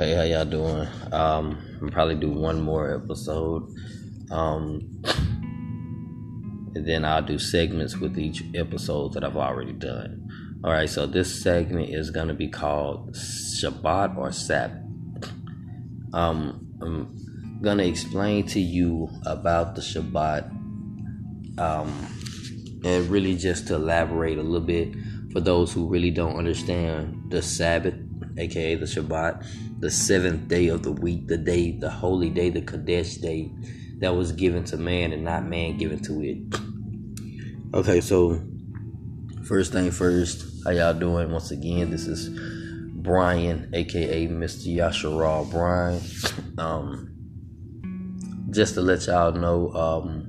Hey, how y'all doing? I'll probably do one more episode. And then I'll do segments with each episode that I've already done. All right, so this segment is going to be called Shabbat or Sabbath. I'm going to explain to you about the Shabbat and really just to elaborate a little bit for those who really don't understand the Sabbath, aka the Shabbat, the seventh day of the week, the day, the holy day, the Kadesh day that was given to man and not man given to it. Okay, so first thing first, how y'all doing? Once again, this is Brian, aka Mr. Yashara Brian. Just to let y'all know,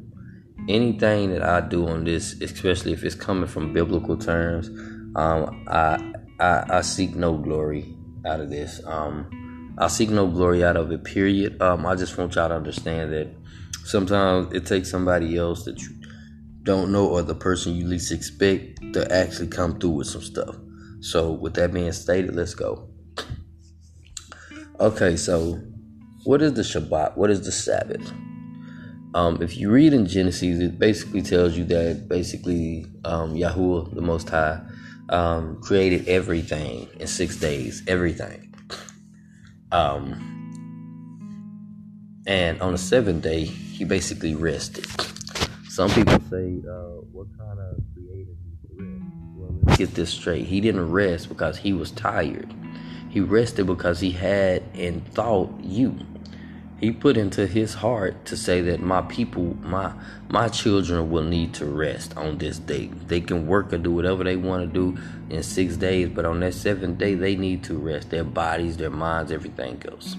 anything that I do on this, especially if it's coming from biblical terms, I seek no glory out of this. I seek no glory out of it, period. I just want y'all to understand that sometimes it takes somebody else that you don't know or the person you least expect to actually come through with some stuff. So with that being stated, let's go. Okay, so what is the Shabbat? What is the Sabbath? If you read in Genesis, it basically tells you that basically Yahuwah, the Most High, created everything in 6 days, everything. And on the seventh day, he basically rested. Some people say, what kind of creator needs to rest? Well, let's get this straight. He didn't rest because he was tired. He rested because he had in thought you. He put into his heart to say that my people, my children will need to rest on this day. They can work or do whatever they want to do in 6 days, but on that seventh day, they need to rest. Their bodies, their minds, everything else.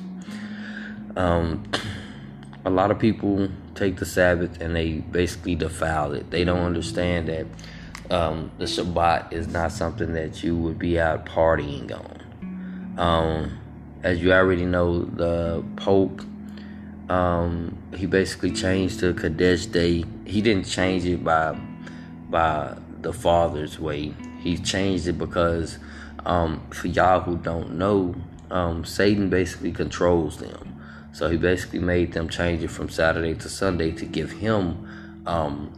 A lot of people take the Sabbath and they basically defile it. They don't understand that the Shabbat is not something that you would be out partying on. As you already know, the Pope, he basically changed the Kadesh day. He didn't change it by the Father's way. He changed it because, for y'all who don't know, Satan basically controls them. So he basically made them change it from Saturday to Sunday to give him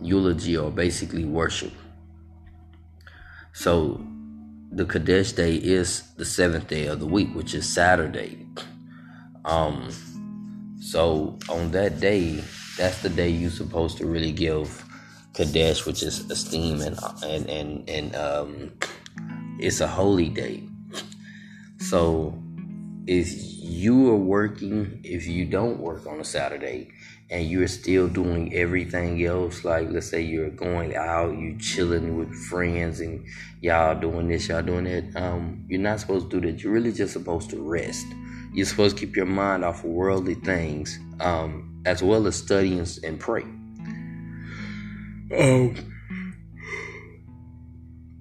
eulogy or basically worship. So the Kadesh day is the seventh day of the week, which is Saturday. So on that day, that's the day you're supposed to really give Kadesh, which is esteem, and it's a holy day. So if you are working, if you don't work on a Saturday and you're still doing everything else, like let's say you're going out, you chilling with friends and y'all doing this, y'all doing that, you're not supposed to do that. You're really just supposed to rest. You're supposed to keep your mind off of worldly things, as well as study and pray.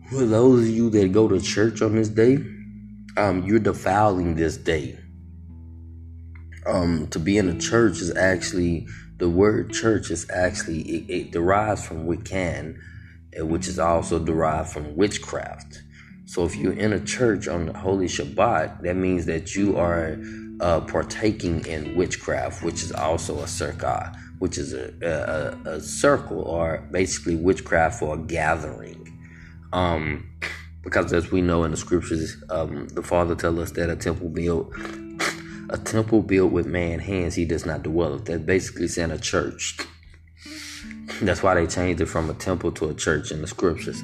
For those of you that go to church on this day, you're defiling this day. To be in a church is actually, the word church is actually, it derives from Wiccan, which is also derived from witchcraft. So if you're in a church on the Holy Shabbat, that means that you are partaking in witchcraft, which is also a circa, which is a circle, or basically witchcraft for a gathering. Because as we know in the scriptures, the Father tells us that a temple built with man hands, he does not dwell. That's basically saying a church. That's why they changed it from a temple to a church in the scriptures.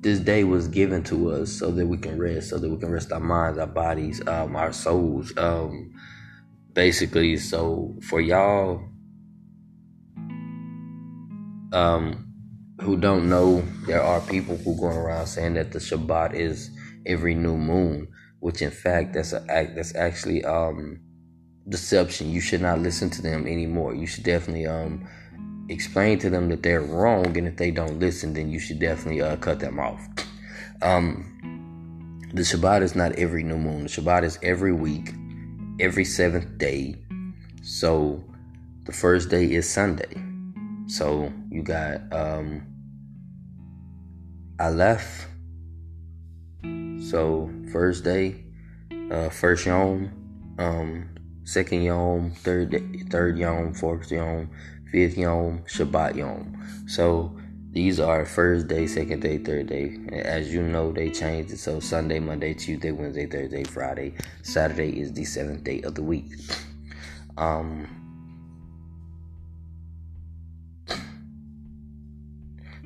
This day was given to us so that we can rest, so that we can rest our minds, our bodies, our souls. Basically, so for y'all who don't know, there are people who going around saying that the Shabbat is every new moon, which in fact, that's an act that's actually deception. You should not listen to them anymore. You should definitely explain to them that they're wrong, and if they don't listen, then you should definitely cut them off. The Shabbat is not every new moon. The Shabbat is every week, every seventh day. So the first day is Sunday. So you got Aleph. So first day, first Yom, second Yom, third Yom, fourth Yom, fifth Yom, Shabbat Yom. So these are first day, second day, third day. As you know, they changed it. So Sunday, Monday, Tuesday, Wednesday, Thursday, Friday, Saturday is the seventh day of the week.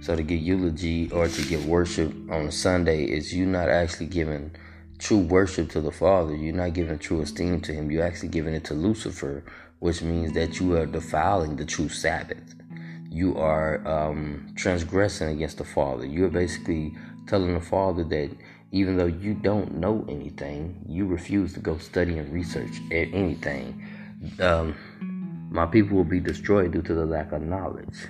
So to give eulogy or to give worship on Sunday is you not actually giving true worship to the Father. You're not giving true esteem to Him. You're actually giving it to Lucifer, which means that you are defiling the true Sabbath. You are transgressing against the Father. You're basically telling the Father that even though you don't know anything, you refuse to go study and research anything. My people will be destroyed due to the lack of knowledge.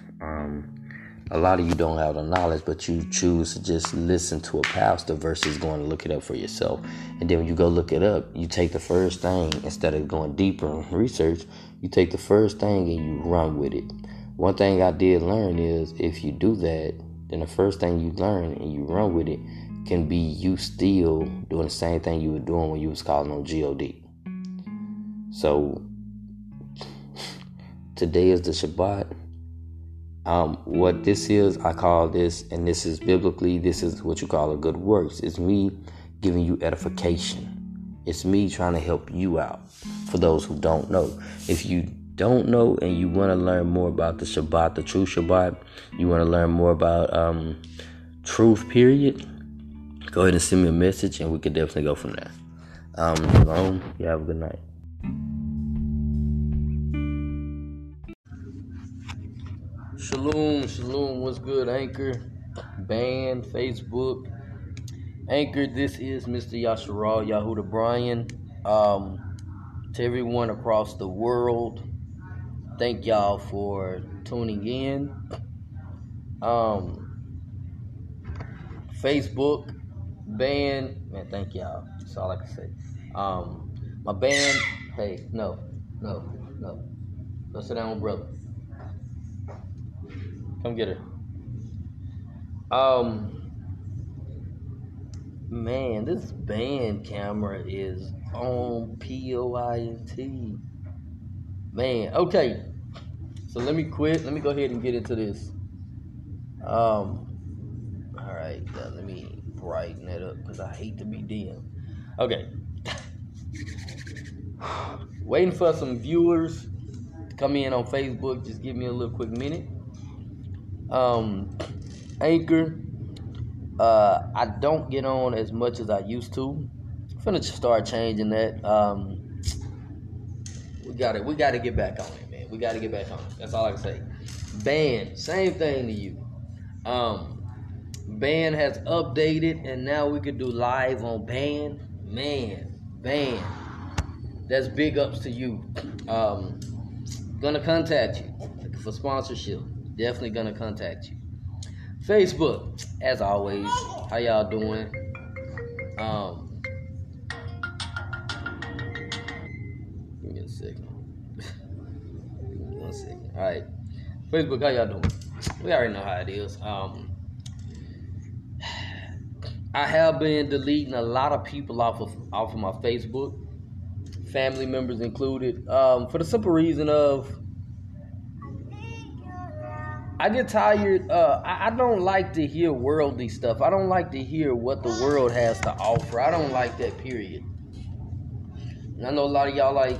A lot of you don't have the knowledge, but you choose to just listen to a pastor versus going to look it up for yourself. And then when you go look it up, you take the first thing, instead of going deeper in research, you take the first thing and you run with it. One thing I did learn is if you do that, then the first thing you learn and you run with it can be you still doing the same thing you were doing when you was calling on God. So today is the Shabbat. What this is, I call this, and this is biblically, this is what you call a good works. It's me giving you edification. It's me trying to help you out for those who don't know. If you don't know and you want to learn more about the Shabbat, the true Shabbat, you want to learn more about truth, period, go ahead and send me a message and we can definitely go from there. Shalom. You have a good night. Shalom, what's good, Anchor, Band, Facebook, Anchor, this is Mr. Yashara, Yahuda Brian, to everyone across the world, thank y'all for tuning in, Facebook, Band, man, thank y'all, that's all I can say, my band, hey, no, go sit down, brother. Come get her. Man, this band camera is on POINT. Man, okay. So let me quit. Let me go ahead and get into this. All right. Let me brighten that up because I hate to be dim. Okay. Waiting for some viewers to come in on Facebook. Just give me a little quick minute. Anchor, I don't get on as much as I used to. I'm finna start changing that. We gotta get back on it, man. That's all I can say. Ban, same thing to you. Ban has updated and now we can do live on Ban. Man, Ban, that's big ups to you. Gonna contact you for sponsorship. Definitely gonna contact you. Facebook, as always. How y'all doing? Give me a second. Give me 1 second. All right. Facebook, how y'all doing? We already know how it is. I have been deleting a lot of people off of my Facebook, family members included, for the simple reason of I get tired. I don't like to hear worldly stuff. I don't like to hear what the world has to offer. I don't like that, period. And I know a lot of y'all like,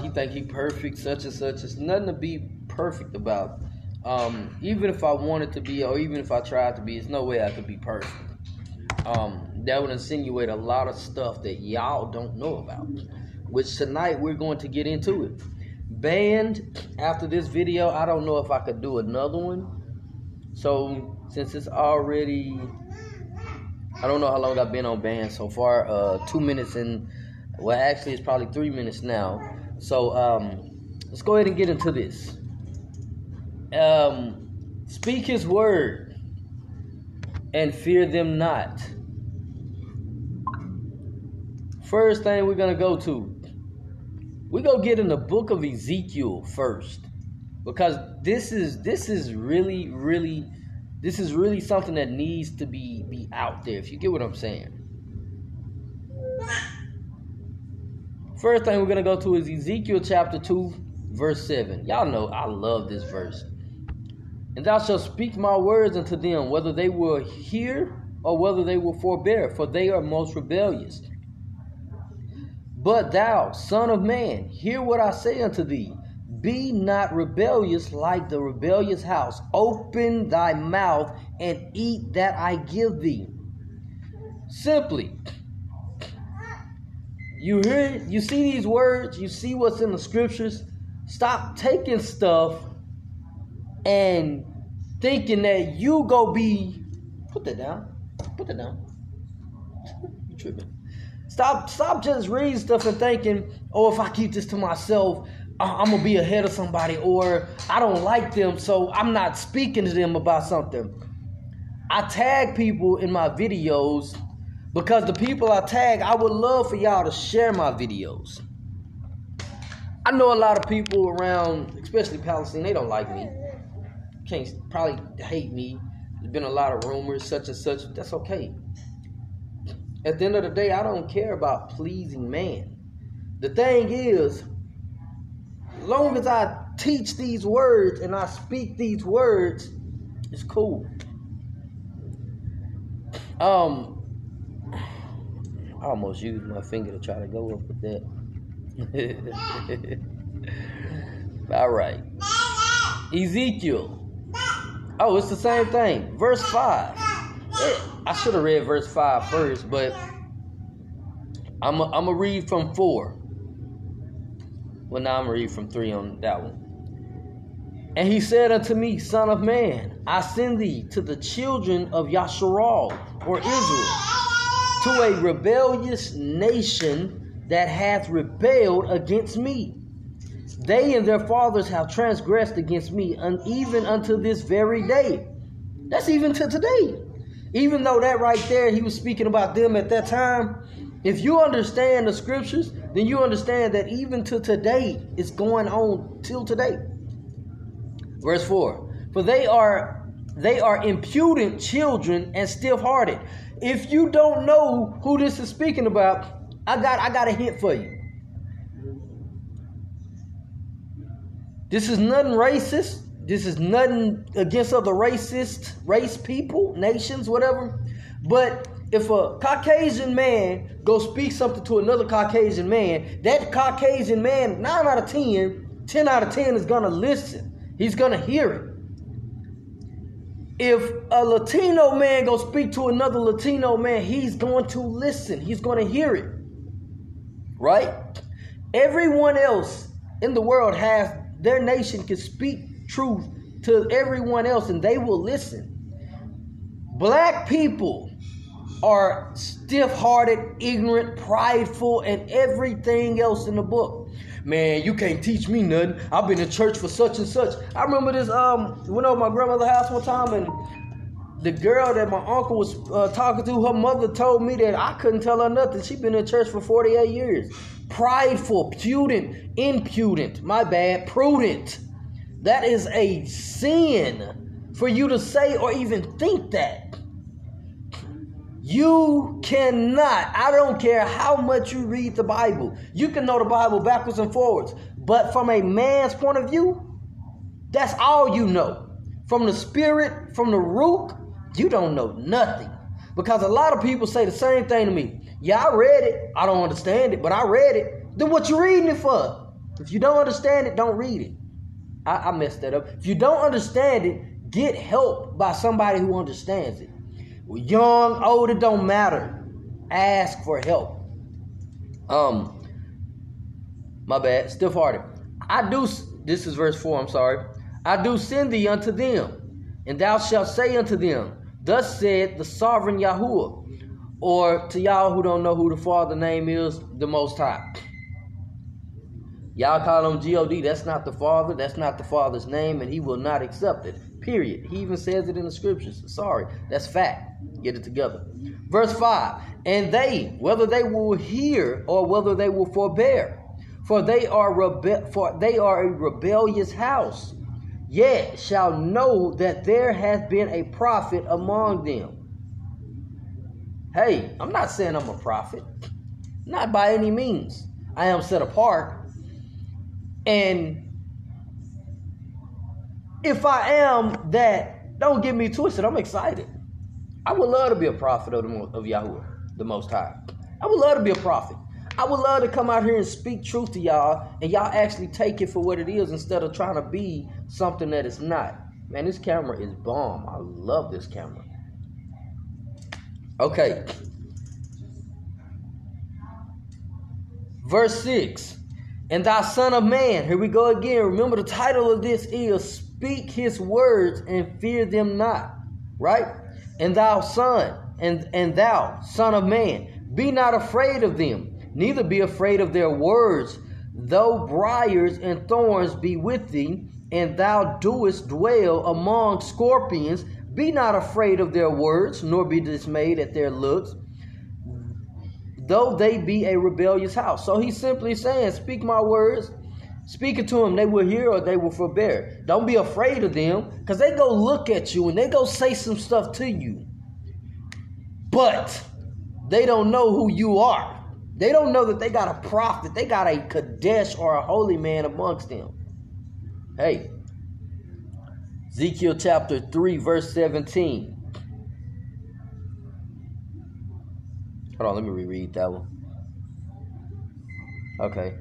he think he perfect, such and such. It's nothing to be perfect about. Even if I wanted to be, or even if I tried to be, there's no way I could be perfect. That would insinuate a lot of stuff that y'all don't know about, which tonight we're going to get into it. Banned after this video, I don't know if I could do another one. So since it's already, I don't know how long I've been on banned so far. 2 minutes and, well, actually it's probably 3 minutes now. So let's go ahead and get into this. Speak His word and fear them not. First thing we're gonna go to. We're going to get in the book of Ezekiel first, because this is really something that needs to be out there, if you get what I'm saying. First thing we're going to go to is Ezekiel chapter 2, verse 7. Y'all know I love this verse. And thou shalt speak my words unto them, whether they will hear or whether they will forbear, for they are most rebellious. But thou, son of man, hear what I say unto thee. Be not rebellious like the rebellious house. Open thy mouth and eat that I give thee. Simply, you hear it, you see these words, you see what's in the scriptures. Stop taking stuff and thinking that you go be, put that down. You tripping. Stop just reading stuff and thinking, oh, if I keep this to myself, I'm gonna be ahead of somebody, or I don't like them, so I'm not speaking to them about something. I tag people in my videos because the people I tag, I would love for y'all to share my videos. I know a lot of people around, especially Palestine, they don't like me. Can't probably hate me. There's been a lot of rumors, such and such. That's okay. At the end of the day, I don't care about pleasing man. The thing is, as long as I teach these words and I speak these words, it's cool. I almost used my finger to try to go up with that. All right. Ezekiel. Oh, it's the same thing. Verse 5. I should have read verse 5 first, but I'm going to read from 4. Well, now I'm going to read from 3 on that one. And he said unto me, Son of man, I send thee to the children of Yasharal, or Israel, to a rebellious nation that hath rebelled against me. They and their fathers have transgressed against me, and even unto this very day. That's even to today. Even though that right there, he was speaking about them at that time. If you understand the scriptures, then you understand that even to today, it's going on till today. Verse 4. For they are impudent children and stiff-hearted. If you don't know who this is speaking about, I got a hint for you. This is nothing racist. This is nothing against other race people, nations, whatever. But if a Caucasian man go speak something to another Caucasian man, that Caucasian man, 9 out of 10, 10 out of 10 is going to listen. He's going to hear it. If a Latino man go speak to another Latino man, he's going to listen. He's going to hear it. Right? Everyone else in the world has their nation can speak truth to everyone else and they will listen. Black people are stiff-hearted, ignorant, prideful, and everything else in the book. Man, you can't teach me nothing. I've been in church for such and such. I remember this, went over to my grandmother's house one time, and the girl that my uncle was talking to, her mother told me that I couldn't tell her nothing. She'd been in church for 48 years. Prideful, prudent. That is a sin for you to say or even think that. You cannot, I don't care how much you read the Bible. You can know the Bible backwards and forwards. But from a man's point of view, that's all you know. From the spirit, from the root, you don't know nothing. Because a lot of people say the same thing to me. Yeah, I read it. I don't understand it, but I read it. Then what you reading it for? If you don't understand it, don't read it. I messed that up. If you don't understand it, get help by somebody who understands it. Well, young, old, it don't matter. Ask for help. My bad. Stiff-hearted. This is verse 4, I'm sorry. I do send thee unto them, and thou shalt say unto them, thus said the sovereign Yahuwah. Or to y'all who don't know who the Father name is, the Most High. Y'all call him G-O-D. That's not the Father. That's not the Father's name, and he will not accept it. Period. He even says it in the scriptures. Sorry. That's fact. Get it together. Verse 5. And they, whether they will hear or whether they will forbear, for they are a rebellious house, yet shall know that there hath been a prophet among them. Hey, I'm not saying I'm a prophet. Not by any means. I am set apart. And if I am that, don't get me twisted. I'm excited. I would love to be a prophet of Yahuwah, the Most High. I would love to be a prophet. I would love to come out here and speak truth to y'all, and y'all actually take it for what it is instead of trying to be something that it's not. Man, this camera is bomb. I love this camera. Okay. Verse 6. And thy son of man, here we go again. Remember the title of this is Speak his words and fear them not. Right? And thou son, and thou son of man, be not afraid of them, neither be afraid of their words, though briars and thorns be with thee, and thou doest dwell among scorpions, be not afraid of their words, nor be dismayed at their looks, though they be a rebellious house. So he's simply saying, speak my words, speak it to them, they will hear or they will forbear. Don't be afraid of them, because they go look at you and they go say some stuff to you, but they don't know who you are. They don't know that they got a prophet, they got a Kadesh or a holy man amongst them. Hey, Ezekiel chapter 3, verse 17. Hold on, let me reread that one. Okay.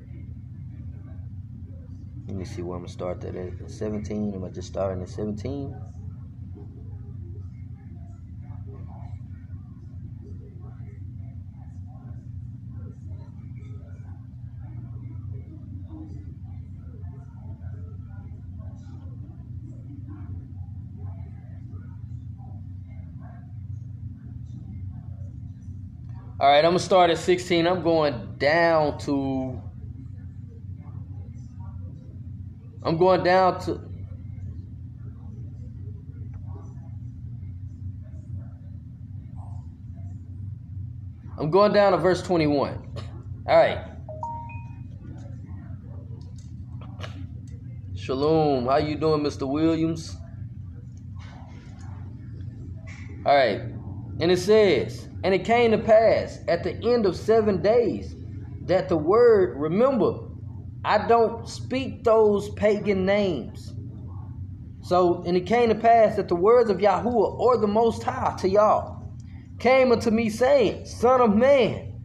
Let me see where I'm going to start that at. 17, am I just starting at 17? All right, I'm going to start at 16. I'm going down to... I'm going down to verse 21. All right. Shalom. How you doing, Mr. Williams? All right. And it says... And it came to pass at the end of 7 days that the word, remember, I don't speak those pagan names. So, and it came to pass that the words of Yahuwah or the Most High to y'all came unto me saying, Son of man,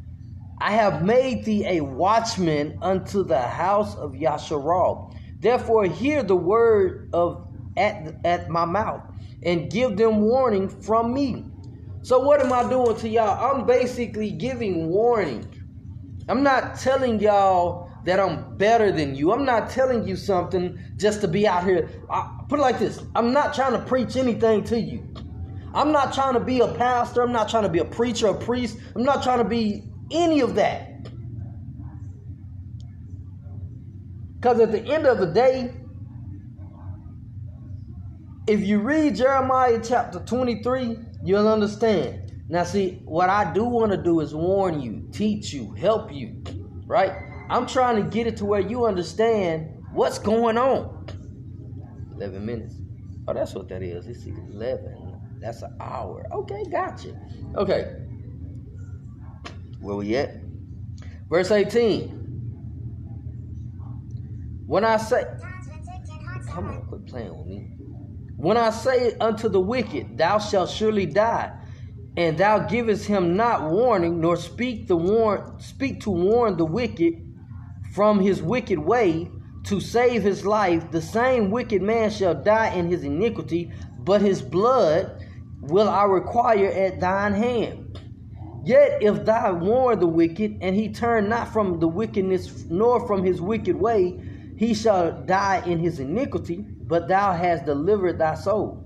I have made thee a watchman unto the house of Yasharal. Therefore hear the word of at my mouth and give them warning from me. So what am I doing to y'all? I'm basically giving warning. I'm not telling y'all that I'm better than you. I'm not telling you something just to be out here. I put it like this. I'm not trying to preach anything to you. I'm not trying to be a pastor. I'm not trying to be a preacher, a priest. I'm not trying to be any of that. Because at the end of the day, if you read Jeremiah chapter 23, you'll understand. Now, see, what I do want to do is warn you, teach you, help you, right? I'm trying to get it to where you understand what's going on. 11 minutes. Oh, that's what that is. It's 11. That's an hour. Okay, gotcha. Okay. Where we at? Verse 18. When I say... Come on, quit playing with me. When I say unto the wicked, thou shalt surely die, and thou givest him not warning, nor speak to warn the wicked from his wicked way, to save his life, the same wicked man shall die in his iniquity, but his blood will I require at thine hand. Yet if thou warn the wicked, and he turn not from the wickedness, nor from his wicked way, he shall die in his iniquity, but thou hast delivered thy soul.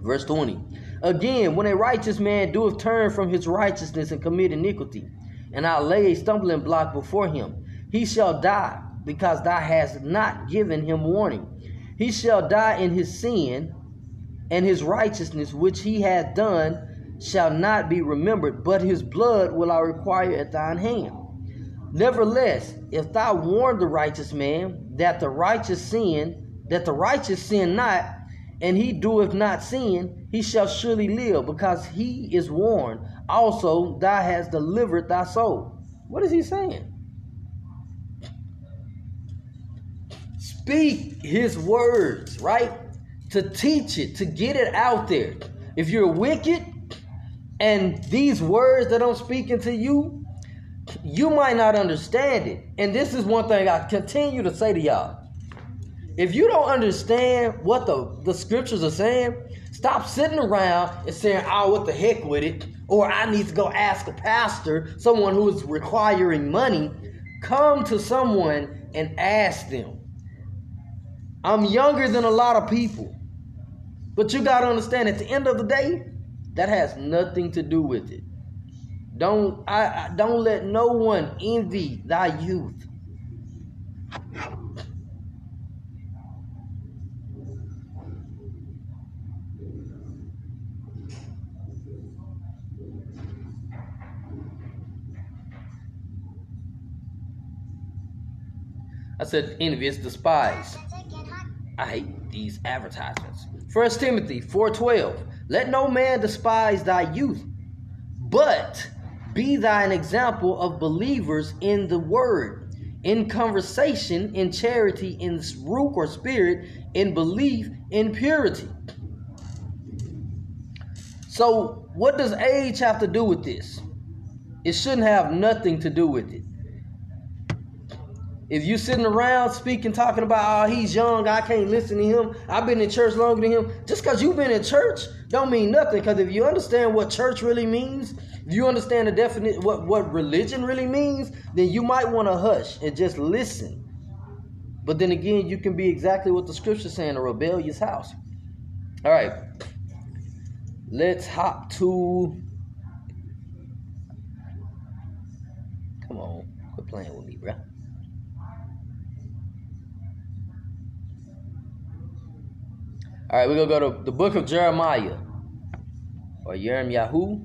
Verse 20. Again, when a righteous man doeth turn from his righteousness and commit iniquity, and I lay a stumbling block before him, he shall die, because thou hast not given him warning. He shall die in his sin, and his righteousness which he hath done shall not be remembered, but his blood will I require at thine hand. Nevertheless, if thou warn the righteous man that the righteous sin not, and he doeth not sin, he shall surely live, because he is warned. Also, thou hast delivered thy soul. What is he saying? Speak his words, right? To teach it, to get it out there. If you're wicked and these words that I'm speaking to you, you might not understand it. And this is one thing I continue to say to y'all. If you don't understand what the scriptures are saying, stop sitting around and saying, oh, what the heck with it? Or I need to go ask a pastor, someone who is requiring money. Come to someone and ask them. I'm younger than a lot of people. But you got to understand, at the end of the day, that has nothing to do with it. Don't let no one envy thy youth. I said envy is despise. I hate these advertisements. 1 Timothy 4:12. Let no man despise thy youth, but be thine example of believers in the word, in conversation, in charity, in ruach or spirit, in belief, in purity. So what does age have to do with this? It shouldn't have nothing to do with it. If you sitting around speaking, talking about, oh, he's young, I can't listen to him, I've been in church longer than him, just because you've been in church don't mean nothing. Because if you understand what church really means, if you understand the definite what religion really means, then you might want to hush and just listen. But then again, you can be exactly what the scripture's saying, a rebellious house. All right, let's hop to... Come on, quit playing with me, bro. All right, we're going to go to the book of Jeremiah, or Yirmiyahu.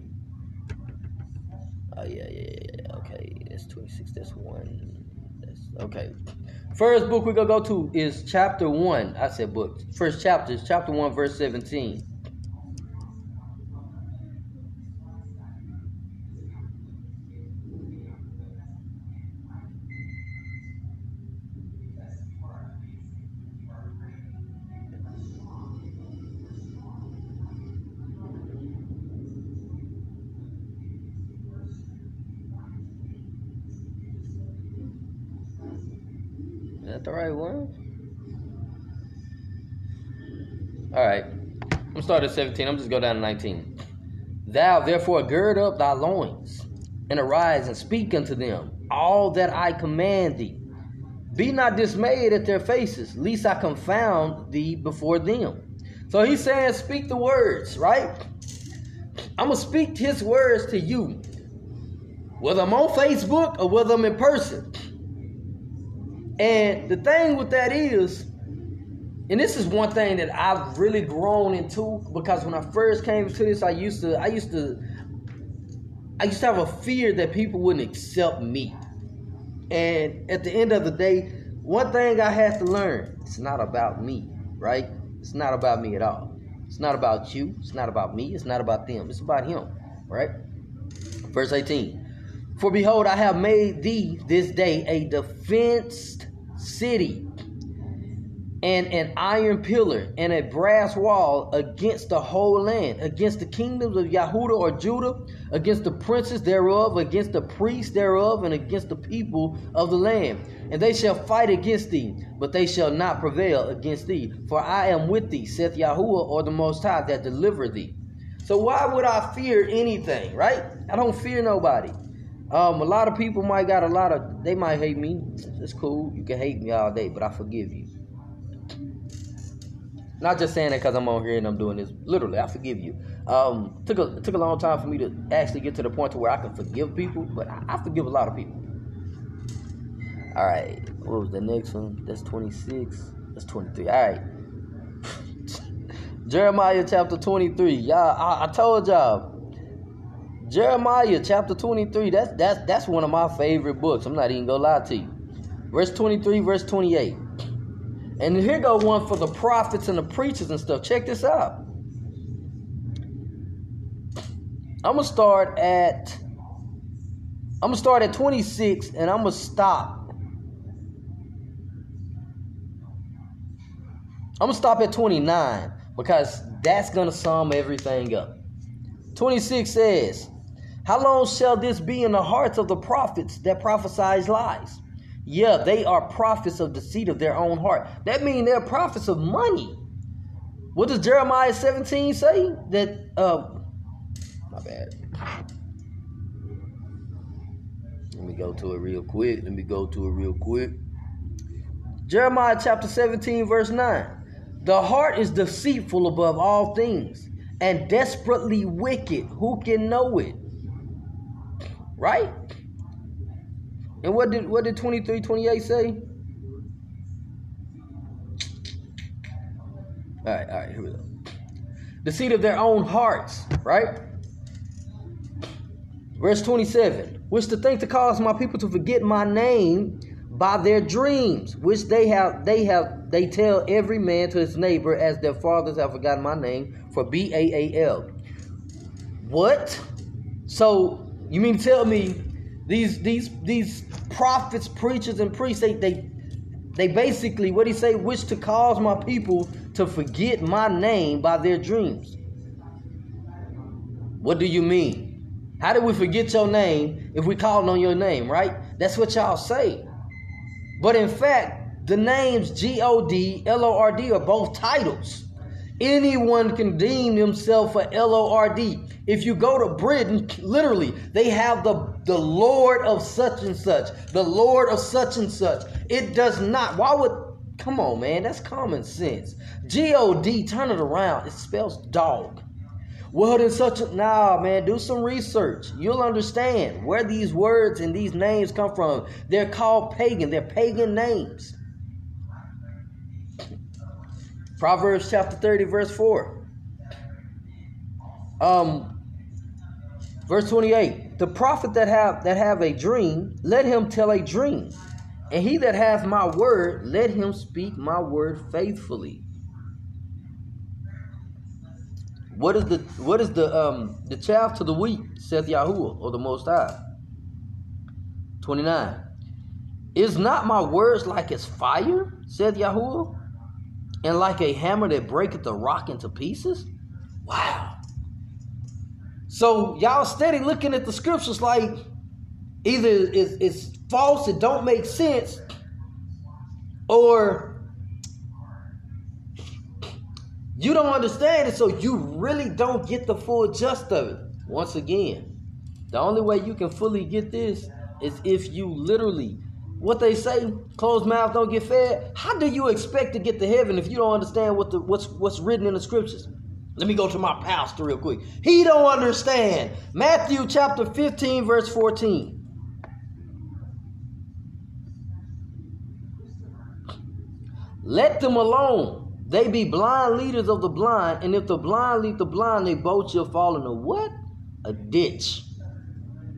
Oh, yeah, okay, that's 26, that's 1, that's, okay. First book we're going to go to is chapter 1. I said book. First chapter is chapter 1, verse 17. The right one. All right, I'm gonna start at 17. I'm just go down to 19. Thou therefore gird up thy loins and arise and speak unto them all that I command thee. Be not dismayed at their faces, lest I confound thee before them. So he's saying, speak the words, right? I'm gonna speak his words to you, whether I'm on Facebook or whether I'm in person. And the thing with that is, and this is one thing that I've really grown into, because when I first came to this, I used to have a fear that people wouldn't accept me. And at the end of the day, one thing I had to learn, it's not about me, right? It's not about me at all. It's not about you. It's not about me. It's not about them. It's about him, right? Verse 18. For behold, I have made thee this day a defenced city, and an iron pillar, and a brass wall against the whole land, against the kingdoms of Yahudah or Judah, against the princes thereof, against the priests thereof, and against the people of the land. And they shall fight against thee, but they shall not prevail against thee. For I am with thee, saith Yahuwah, or the Most High, that deliver thee. So why would I fear anything, right? I don't fear nobody. A lot of people might got a lot of... They might hate me. It's cool. You can hate me all day, but I forgive you. Not just saying that because I'm on here and I'm doing this. Literally, I forgive you. Took a long time for me to actually get to the point to where I can forgive people, but I forgive a lot of people. All right. What was the next one? That's 26. That's 23. All right. Jeremiah chapter 23. Y'all, I told y'all. Jeremiah chapter 23, that's one of my favorite books. I'm not even going to lie to you. Verse 23, verse 28. And here go one for the prophets and the preachers and stuff. Check this out. I'm going to start at I'm going to start at 26 and I'm going to stop. I'm going to stop at 29 because that's going to sum everything up. 26 says, how long shall this be in the hearts of the prophets that prophesy lies? Yeah, they are prophets of deceit of their own heart. That means they're prophets of money. What does Jeremiah 17 say? That, my bad. Let me go to it real quick. Jeremiah chapter 17, verse 9. The heart is deceitful above all things and desperately wicked. Who can know it? Right? And what did 23:28 say? All right, here we go. Deceit of their own hearts, right? Verse 27, which to think to cause my people to forget my name by their dreams, which they tell every man to his neighbor as their fathers have forgotten my name, for B-A-A-L. What? So you mean to tell me these prophets, preachers, and priests, they basically, what he say, wish to cause my people to forget my name by their dreams. What do you mean? How do we forget your name if we calling on your name, right? That's what y'all say. But in fact, the names G-O-D, L-O-R-D are both titles. Anyone can deem himself a L-O-R-D. If you go to Britain, literally, they have the Lord of such and such, the Lord of such and such. It does not. Why would, come on, man, that's common sense. G-O-D, turn it around. It spells dog. Well, then such a, nah, man, do some research. You'll understand where these words and these names come from. They're called pagan. They're pagan names. Proverbs chapter 30, verse 4. Verse 28. The prophet that have a dream, let him tell a dream. And he that hath my word, let him speak my word faithfully. What is the chaff to the wheat, saith Yahuwah, or the Most High? 29. Is not my words like as fire, saith Yahuwah? And like a hammer that breaketh the rock into pieces? Wow. So y'all steady looking at the scriptures like either it's false, it don't make sense, or you don't understand it, so you really don't get the full gist of it. Once again, the only way you can fully get this is if you literally, what they say, closed mouths don't get fed. How do you expect to get to heaven if you don't understand what's written in the scriptures? Let me go to my pastor real quick. He don't understand. Matthew chapter 15, verse 14. Let them alone. They be blind leaders of the blind, and if the blind lead the blind, they both shall fall into what? A ditch.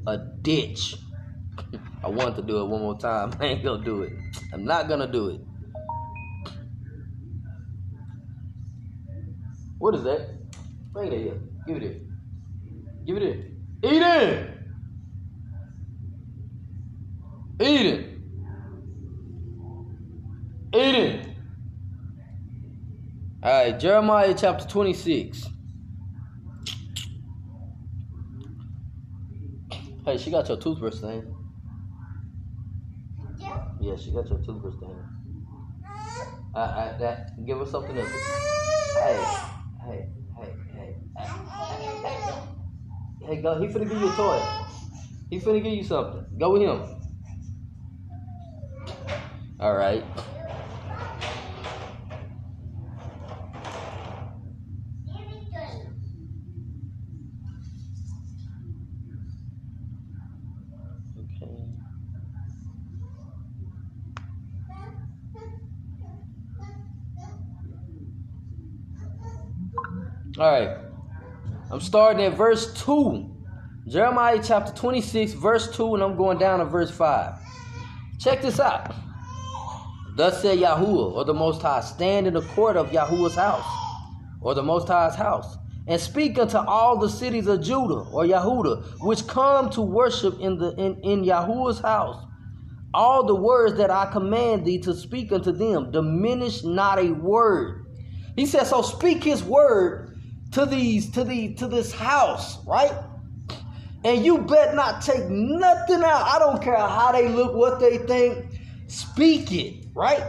A ditch. I wanted to do it one more time. I ain't gonna do it. I'm not gonna do it. What is that? Bring it here. Give it here. Give it here. Eat it. All right, Jeremiah chapter 26. Hey, she got your toothbrush thing. Yeah, she got your toothbrush thing. Give her something else. Hey, go. He finna give you a toy. He finna give you something. Go with him. All right. All right, I'm starting at verse 2, Jeremiah chapter 26, verse 2, and I'm going down to verse 5. Check this out. Thus said Yahuwah, or the Most High, stand in the court of Yahuwah's house, or the Most High's house, and speak unto all the cities of Judah or Yahudah, which come to worship in Yahuwah's house, all the words that I command thee to speak unto them. Diminish not a word. He says, so speak his word to this house, right? And you bet not take nothing out. I don't care how they look, what they think. Speak it, right?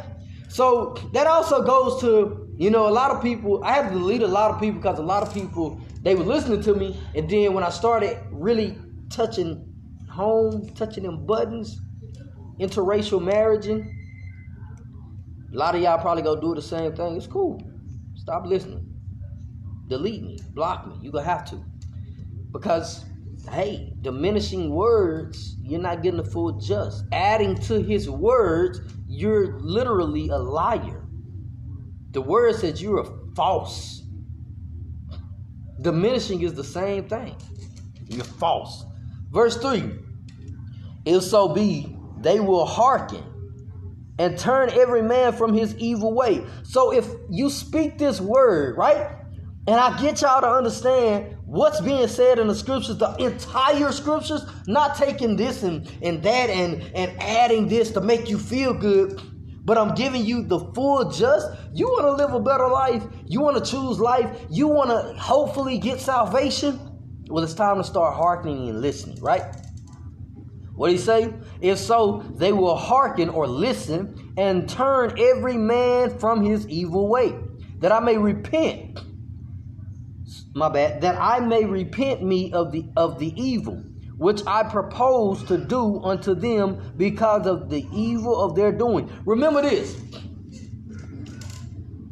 So that also goes to, you know, a lot of people. I had to delete a lot of people because a lot of people, they were listening to me. And then when I started really touching home, touching them buttons, interracial marriaging, a lot of y'all probably go do the same thing. It's cool. Stop listening. Delete me. Block me. You're going to have to. Because, hey, diminishing words, you're not getting the full just. Adding to his words, you're literally a liar. The word says you're a false. Diminishing is the same thing. You're false. Verse 3. If so be, they will hearken and turn every man from his evil way. So if you speak this word, right? And I get y'all to understand what's being said in the scriptures, the entire scriptures, not taking this and that and adding this to make you feel good, but I'm giving you the full just. You want to live a better life. You want to choose life. You want to hopefully get salvation. Well, it's time to start hearkening and listening, right? What did he say? If so, they will hearken or listen and turn every man from his evil way, that I may repent. My bad, that I may repent me of the evil which I propose to do unto them because of the evil of their doing. Remember this.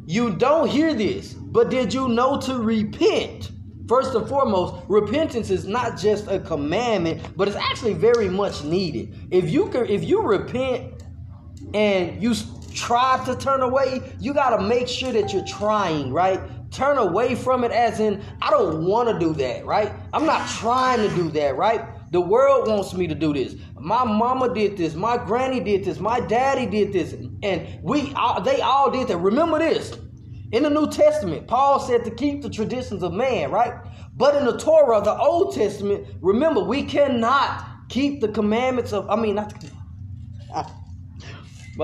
You don't hear this, but did you know to repent? First and foremost, repentance is not just a commandment, but it's actually very much needed. If you repent and you try to turn away, you got to make sure that you're trying, right? Turn away from it as in, I don't want to do that, right? I'm not trying to do that, right? The world wants me to do this. My mama did this. My granny did this. My daddy did this. And they all did that. Remember this. In the New Testament, Paul said to keep the traditions of man, right? But in the Torah, the Old Testament, remember, we cannot keep the commandments of, my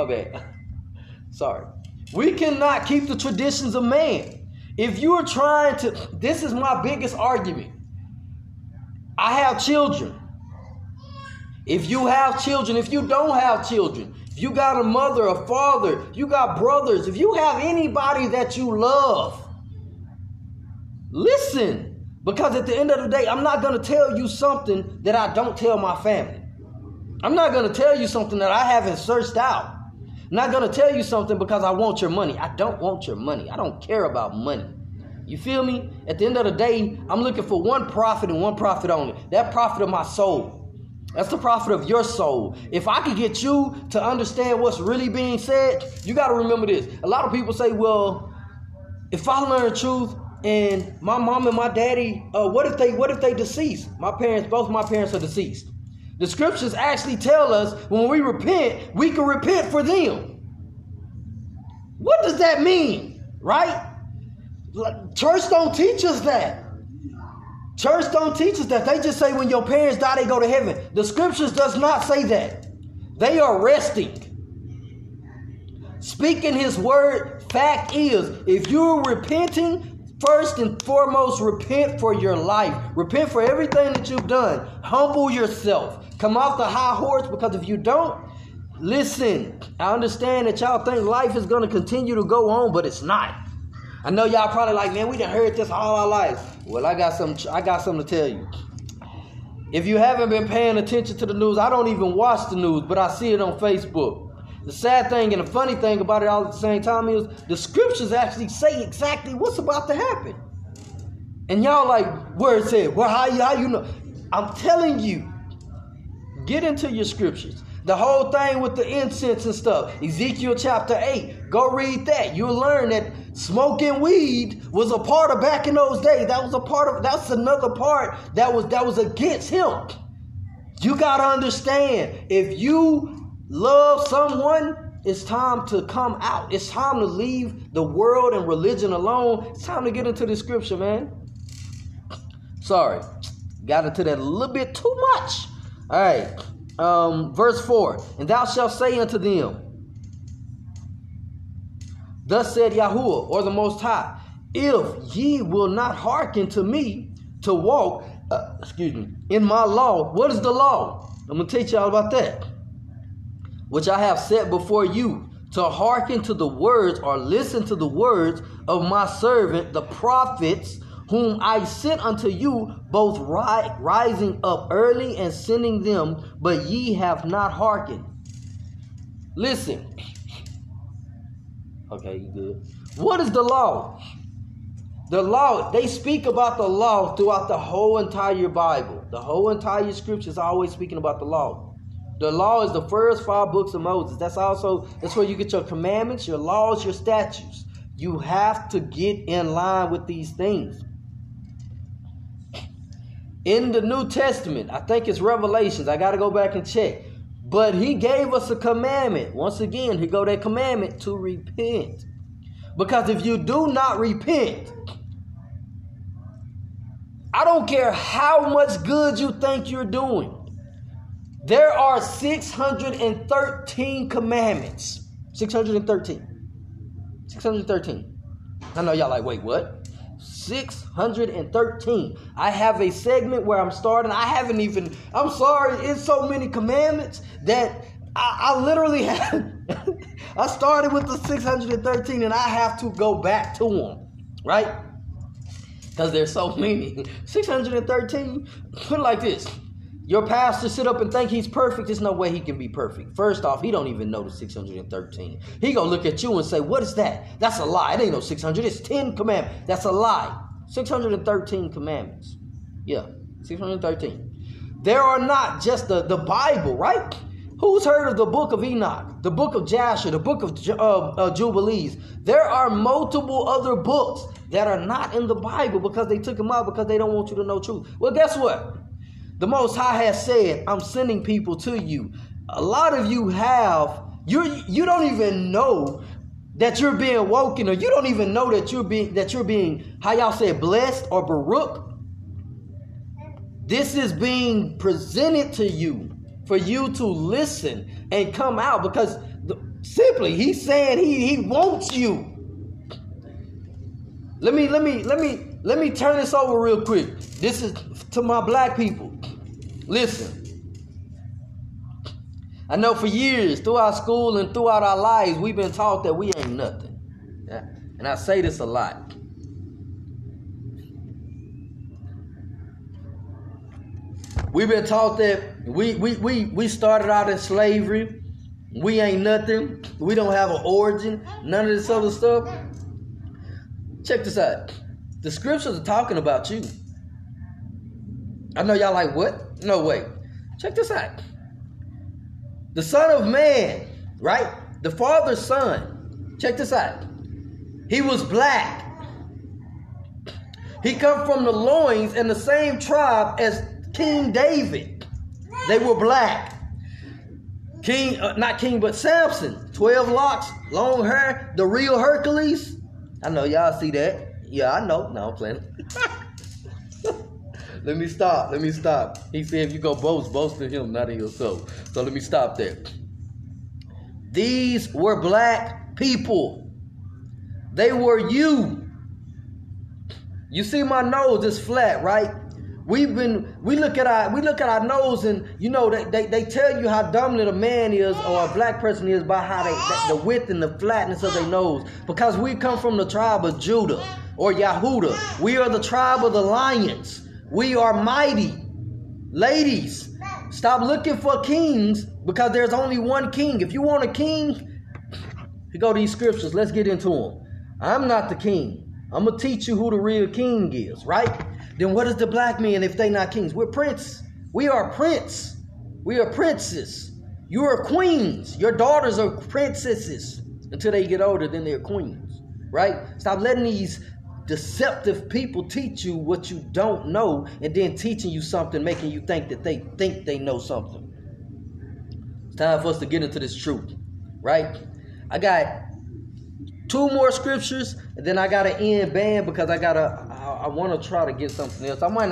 bad. Sorry. We cannot keep the traditions of man. If you're trying to, this is my biggest argument. I have children. If you have children, if you don't have children, if you got a mother, a father, you got brothers, if you have anybody that you love, listen. Because at the end of the day, I'm not going to tell you something that I don't tell my family. I'm not going to tell you something that I haven't searched out. Not going to tell you something because I want your money. I don't want your money. I don't care about money. You feel me? At the end of the day, I'm looking for one profit and one profit only. That profit of my soul. That's the profit of your soul. If I could get you to understand what's really being said, you got to remember this. A lot of people say, well, if I learn the truth and my mom and my daddy, what if they deceased? Both my parents are deceased. The scriptures actually tell us when we repent, we can repent for them. What does that mean, right? Church don't teach us that. Church don't teach us that. They just say when your parents die, they go to heaven. The scriptures does not say that. They are resting. Speaking his word, fact is, if you're repenting, first and foremost, repent for your life. Repent for everything that you've done. Humble yourself. Come off the high horse, because if you don't, listen, I understand that y'all think life is going to continue to go on, but it's not. I know y'all probably like, man, we done heard this all our lives. Well, I got something to tell you. If you haven't been paying attention to the news, I don't even watch the news, but I see it on Facebook. The sad thing and the funny thing about it all at the same time is the scriptures actually say exactly what's about to happen. And y'all like, where it said, well, how you know? I'm telling you, get into your scriptures. The whole thing with the incense and stuff, Ezekiel chapter 8, go read that. You'll learn that smoking weed was a part of back in those days. That's another part that was against him. You got to understand, if you love someone, it's time to come out. It's time to leave the world and religion alone. It's time to get into the scripture, man. Sorry. Got into that a little bit too much. All right. Verse 4. And thou shalt say unto them, thus said Yahuwah, or the Most High, if ye will not hearken to me to walk, in my law. What is the law? I'm going to teach y'all about that. Which I have set before you, to hearken to the words or listen to the words of my servant, the prophets, whom I sent unto you, both rising up early and sending them, but ye have not hearkened. Listen. Okay, you good. What is the law? The law, they speak about the law throughout the whole entire Bible. The whole entire scripture is always speaking about the law. The law is the first 5 books of Moses. That's where you get your commandments, your laws, your statutes. You have to get in line with these things. In the New Testament, I think it's Revelations. I got to go back and check. But he gave us a commandment. Once again, he gave that commandment to repent. Because if you do not repent, I don't care how much good you think you're doing. There are 613 commandments. 613. I know y'all like, wait, what? 613. I have a segment where I'm starting. I'm sorry, it's so many commandments that I literally have. I started with the 613 and I have to go back to them, right? Because there's so many. 613, put it like this. Your pastor sit up and think he's perfect. There's no way he can be perfect. First off, he don't even know the 613. He gonna look at you and say, what is that? That's a lie. It ain't no 600. It's 10 commandments. That's a lie. 613 commandments. Yeah, 613. There are not just the Bible, right? Who's heard of the book of Enoch, the book of Jasher, the book of Jubilees? There are multiple other books that are not in the Bible because they took them out because they don't want you to know truth. Well, guess what? The Most High has said, I'm sending people to you. A lot of you you don't even know that you're being woken, or you don't even know that you're being, how y'all say, blessed or Baruch. This is being presented to you, for you to listen and come out, because simply he's saying he wants you. Let me turn this over real quick. This is to my black people. Listen. I know for years throughout school and throughout our lives we've been taught that we ain't nothing. And I say this a lot. We've been taught that we started out in slavery. We ain't nothing. We don't have an origin. None of this other stuff. Check this out. The scriptures are talking about you. I know y'all like, what? No way. Check this out. The Son of Man, right? The Father's Son. Check this out. He was black. He come from the loins and the same tribe as King David. They were black. Samson, 12 locks, long hair, the real Hercules. I know y'all see that. Yeah, I know. No, I'm playing. Let me stop. He said, if you go boast in him, not in yourself. So let me stop there. These were black people. They were you. You see my nose is flat, right? We look at our nose, and you know they tell you how dominant a man is or a black person is by how the width and the flatness of their nose, because we come from the tribe of Judah or Yahudah. We are the tribe of the lions. We are mighty. Ladies, stop looking for kings, because there's only one king. If you want a king, you go to these scriptures. Let's get into them. I'm not the king. I'm gonna teach you who the real king is, right? Then what is the black man if they not kings? We're prince. We are prince. We are princes. You are queens. Your daughters are princesses until they get older. Then they're queens, right? Stop letting these deceptive people teach you what you don't know, and then teaching you something, making you think that they think they know something. It's time for us to get into this truth, right? I got 2 more scriptures, and then I got to end band because I got to. I want to try to get something else. I might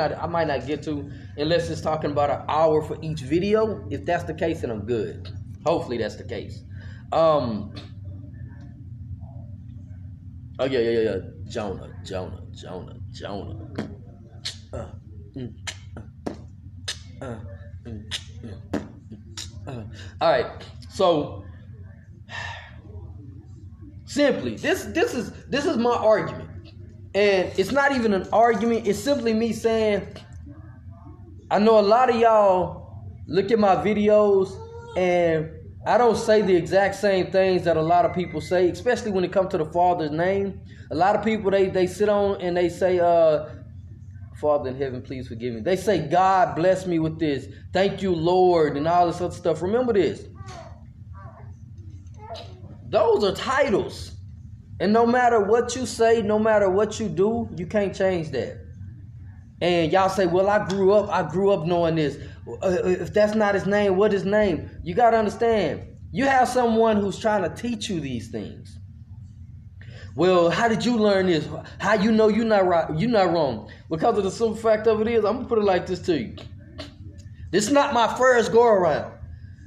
not get to, unless it's talking about an hour for each video. If that's the case, then I'm good. Hopefully that's the case. Oh yeah. Jonah. All right. So simply, this is my argument. And it's not even an argument. It's simply me saying, I know a lot of y'all look at my videos and I don't say the exact same things that a lot of people say, especially when it comes to the Father's name. A lot of people, they sit on and they say, Father in heaven, please forgive me. They say, God bless me with this. Thank you, Lord, and all this other stuff. Remember this. Those are titles. And no matter what you say, no matter what you do, you can't change that. And y'all say, well, I grew up knowing this. If that's not his name, what is his name? You got to understand, you have someone who's trying to teach you these things. Well, how did you learn this? How you know you're not right, you're not wrong? Because of the simple fact of it is, I'm going to put it like this to you. This is not my first go around.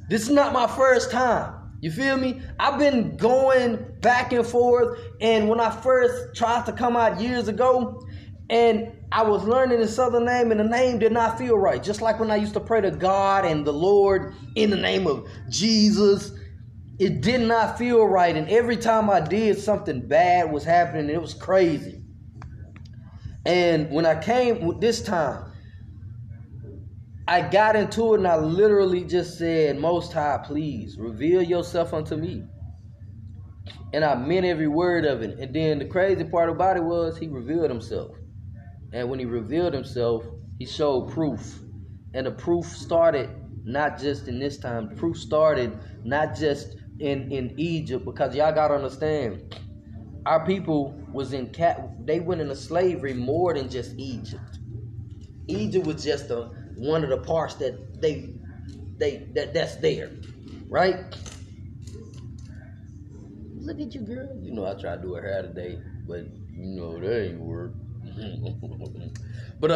This is not my first time. You feel me? I've been going back and forth, and when I first tried to come out years ago, and I was learning this other name, and the name did not feel right. Just like when I used to pray to God and the Lord in the name of Jesus, it did not feel right. And every time I did, something bad was happening, and it was crazy. And when I came with this time, I got into it and I literally just said, Most High, please reveal yourself unto me. And I meant every word of it. And then the crazy part about it was he revealed himself. And when he revealed himself, he showed proof. And the proof started not just in this time. The proof started not just in Egypt, because y'all got to understand, our people was in they went into slavery more than just Egypt. Egypt was just one of the parts that that's there, right? Look at you, girl. You know I tried to do her hair today, but you know that ain't work. But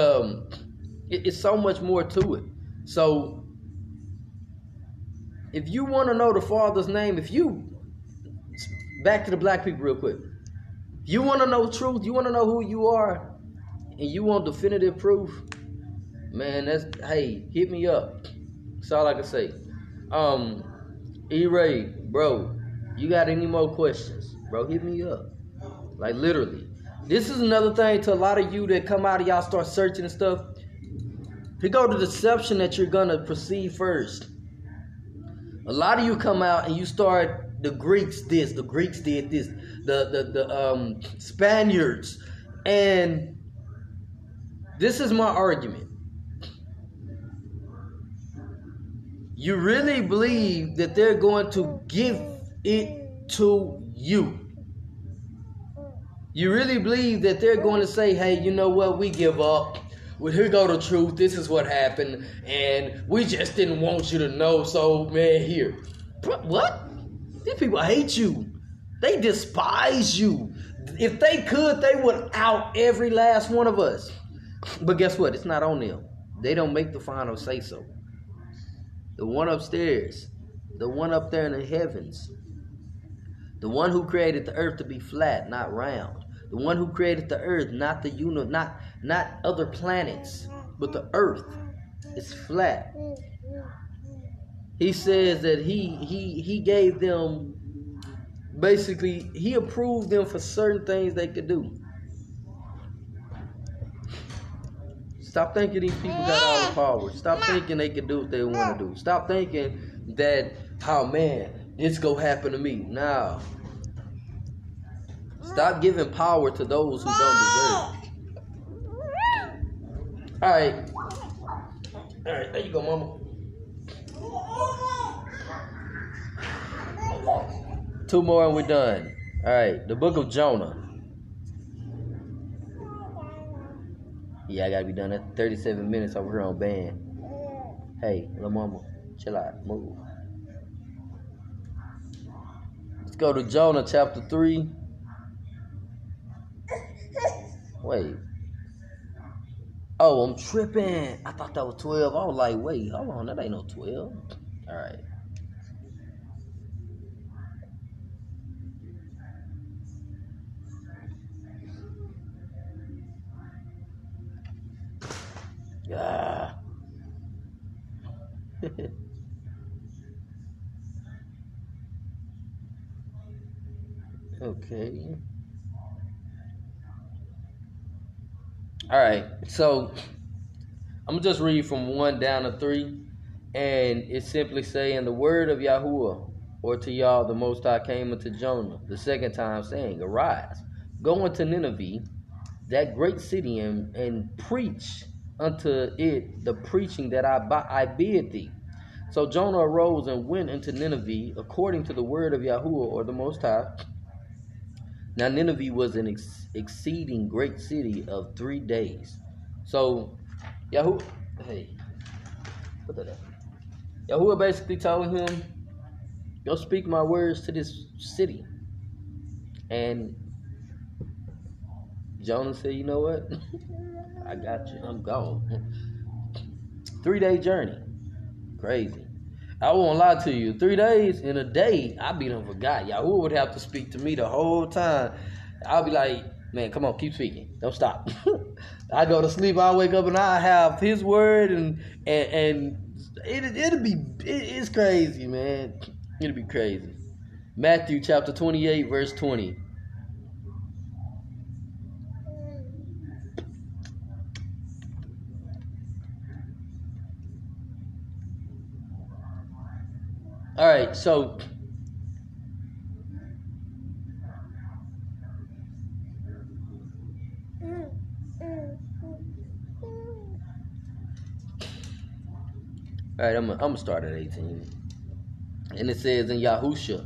it's so much more to it. So if you want to know the Father's name, back to the black people real quick. If you want to know truth, you want to know who you are, and you want definitive proof, man, hit me up. That's all I can say. E-Ray, bro, you got any more questions? Bro, hit me up. Like, literally. This is another thing to a lot of you that come out of y'all start searching and stuff. You go to deception that you're going to proceed first. A lot of you come out and you start, the Greeks this, the Greeks did this, the Spaniards. And this is my argument. You really believe that they're going to give it to you. You really believe that they're going to say, hey, you know what, we give up. Well, here go the truth. This is what happened. And we just didn't want you to know, so, man, here. What? These people hate you. They despise you. If they could, they would out every last one of us. But guess what? It's not on them. They don't make the final say-so. The one upstairs, the one up there in the heavens, the one who created the earth to be flat, not round, the one who created the earth, not the universe, not other planets, but the earth is flat. He says that he gave them, basically, he approved them for certain things they could do. Stop thinking these people got all the power. Stop thinking they can do what they want to do. Stop thinking that, oh man, this go happen to me. No. Stop giving power to those who don't deserve it. All right. All right, there you go, mama. 2 more and we're done. All right, the book of Jonah. Yeah, I gotta be done at 37 minutes over here on band. Hey, little mama, chill out, move. Let's go to Jonah chapter 3. Wait, Oh, I'm tripping. I thought that was 12. I was like, wait, hold on. That ain't no 12. All right. Yeah. Okay. All right, so I'm just read from 1 down to 3, and it's simply saying, the word of Yahuwah, or to Yah the Most High, came unto Jonah the second time, saying, arise, go unto Nineveh, that great city, and preach unto it the preaching that I bid thee. So Jonah arose and went into Nineveh according to the word of Yahuwah, or the Most High. Now Nineveh was an exceeding great city of 3 days. So Yahuwah basically told him, go speak my words to this city. And Jonah said, you know what? I got you. I'm gone. 3-day journey. Crazy. I won't lie to you. 3 days in a day, I be done forgot. Yahuwah would have to speak to me the whole time. I'll be like, man, come on, keep speaking. Don't stop. I go to sleep. I wake up and I have his word, and it's crazy, man. It'll be crazy. Matthew chapter 28, verse 20. All right, so all right, I'm gonna start at 18, and it says, "And Yahusha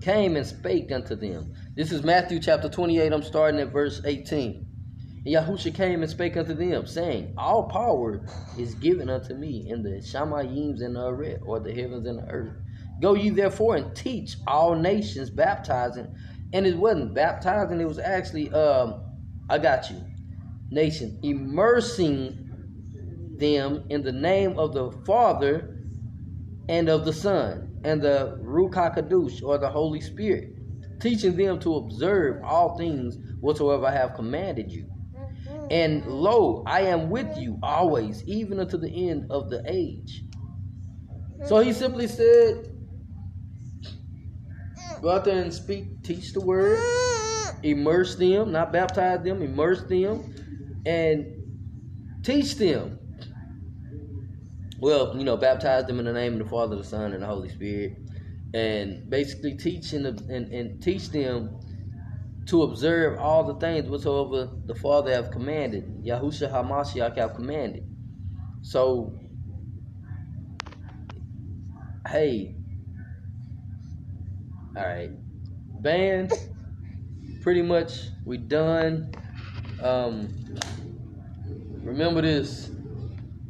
came and spake unto them." This is Matthew chapter 28. I'm starting at verse 18. And Yahusha came and spake unto them, saying, all power is given unto me in the Shamayims and the Eret, or the heavens and the earth. Go ye therefore and teach all nations, baptizing. And it wasn't baptizing, it was actually, nation, immersing them in the name of the Father and of the Son and the Ruach Kadush, or the Holy Spirit, teaching them to observe all things whatsoever I have commanded you. And lo, I am with you always, even unto the end of the age. So he simply said, go out there and speak, teach the word, immerse them, not baptize them, immerse them, and teach them. Well, baptize them in the name of the Father, the Son, and the Holy Spirit, and basically teach and teach them to observe all the things whatsoever the Father have commanded, Yahusha Hamashiach have commanded. So, hey, all right, band, pretty much we done. Remember this,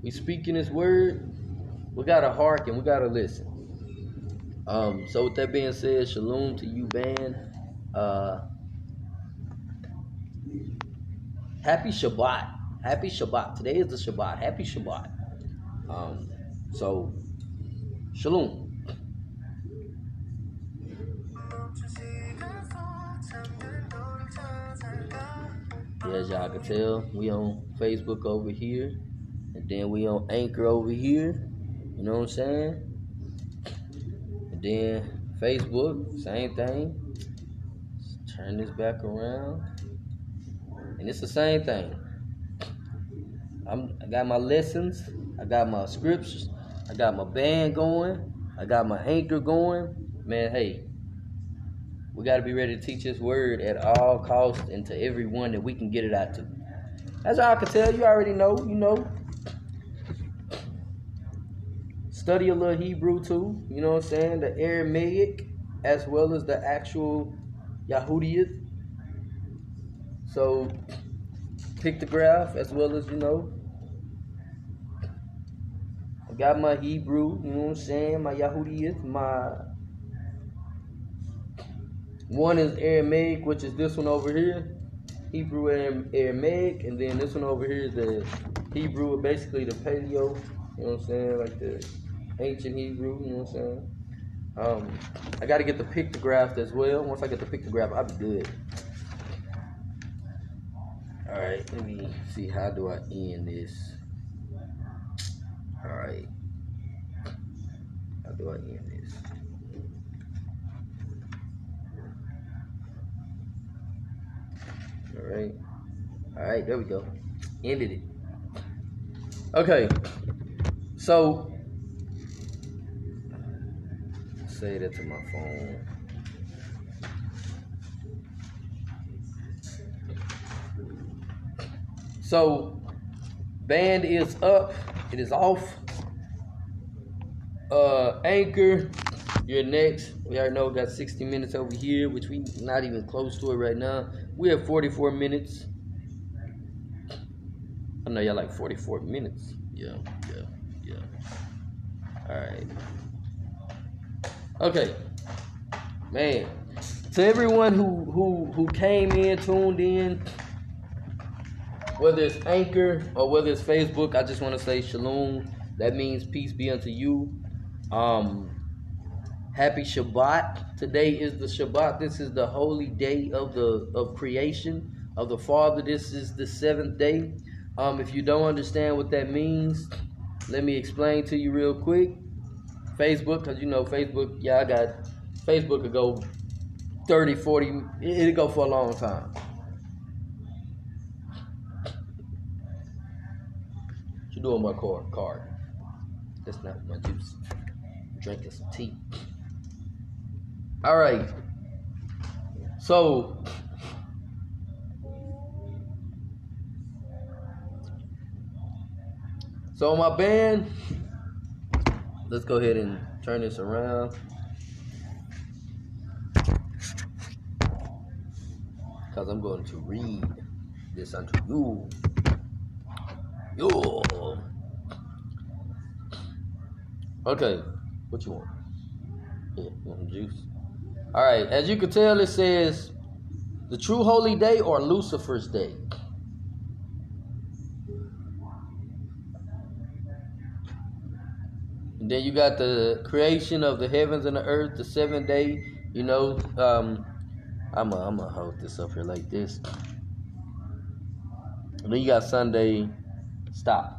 we speaking this word, we gotta hearken, we gotta listen. So with that being said, shalom to you, band. Happy Shabbat. Happy Shabbat. Today is the Shabbat. Happy Shabbat. So, shalom. Yeah, as y'all can tell, we on Facebook over here. And then we on Anchor over here. You know what I'm saying? And then Facebook, same thing. Just turn this back around. And it's the same thing. I got my lessons. I got my scriptures. I got my band going. I got my anchor going. Man, hey, we got to be ready to teach this word at all costs and to everyone that we can get it out to. As I can tell, you already know, Study a little Hebrew too, you know what I'm saying? The Aramaic as well as the actual Yahudiath. So, pictograph as well as, I got my Hebrew, you know what I'm saying, my Yahudiath, my one is Aramaic, which is this one over here, Hebrew and Aramaic, and then this one over here is the Hebrew, basically the Paleo, you know what I'm saying, like the ancient Hebrew, you know what I'm saying. I got to get the pictograph as well. Once I get the pictograph, I'll be good. All right, let me see, how do I end this? All right, how do I end this? All right, there we go. Ended it. Okay, so say that to my phone. So, band is up. It is off. Anchor, you're next. We already know we got 60 minutes over here, which we not even close to it right now. We have 44 minutes. I know y'all like 44 minutes. Yeah. All right. Okay, man. To everyone who came in, tuned in, whether it's Anchor or whether it's Facebook, I just want to say shalom. That means peace be unto you. Happy Shabbat. Today is the Shabbat. This is the holy day of creation of the Father. This is the seventh day. If you don't understand what that means, let me explain to you real quick. Facebook, because you know Facebook, y'all got, Facebook could go 30, 40, it'll go for a long time. What you doing with my card? That's not my juice. I'm drinking some tea. All right. So, my band... Let's go ahead and turn this around. Because I'm going to read this unto you. Okay, what you want? Yeah, you want some juice? All right, as you can tell, it says the true holy day or Lucifer's day. Then you got the creation of the heavens and the earth, the seventh day. You know, I'm gonna hold this up here like this. And then you got Sunday, stop.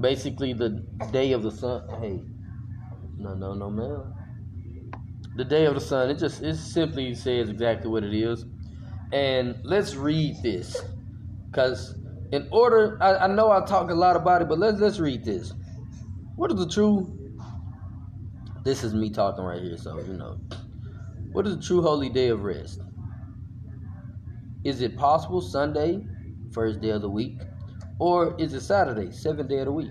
Basically, the day of the sun. Hey, no, man. The day of the sun. It simply says exactly what it is. And let's read this, cause in order, I know I talk a lot about it, but let's read this. What is the true? This is me talking right here, so you know. What is the true holy day of rest? Is it possible Sunday, first day of the week, or is it Saturday, seventh day of the week?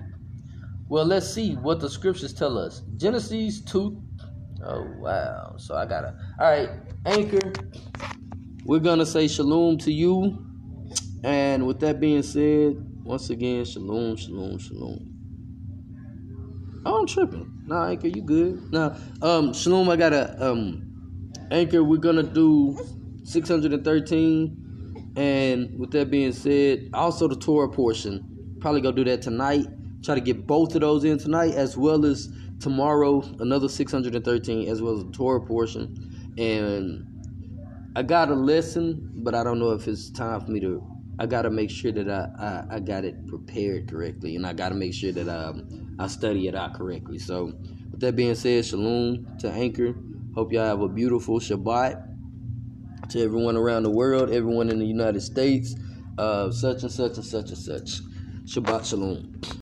Well, let's see what the scriptures tell us. Genesis 2. Oh wow! So I gotta. All right, Anchor. We're gonna say shalom to you, and with that being said, once again, shalom, shalom, shalom. Oh, I'm tripping. Nah, Anchor, you good. Nah, Shalom, I got a, Anchor, we're gonna do 613, and with that being said, also the Torah portion. Probably gonna do that tonight. Try to get both of those in tonight, as well as tomorrow, another 613, as well as the Torah portion. And I got a lesson, but I don't know if it's time for me to, I gotta make sure that I got it prepared correctly, and I gotta make sure that I study it out correctly. So, with that being said, shalom to Anchor. Hope y'all have a beautiful Shabbat. To everyone around the world, everyone in the United States, such and such and such and such. Shabbat shalom.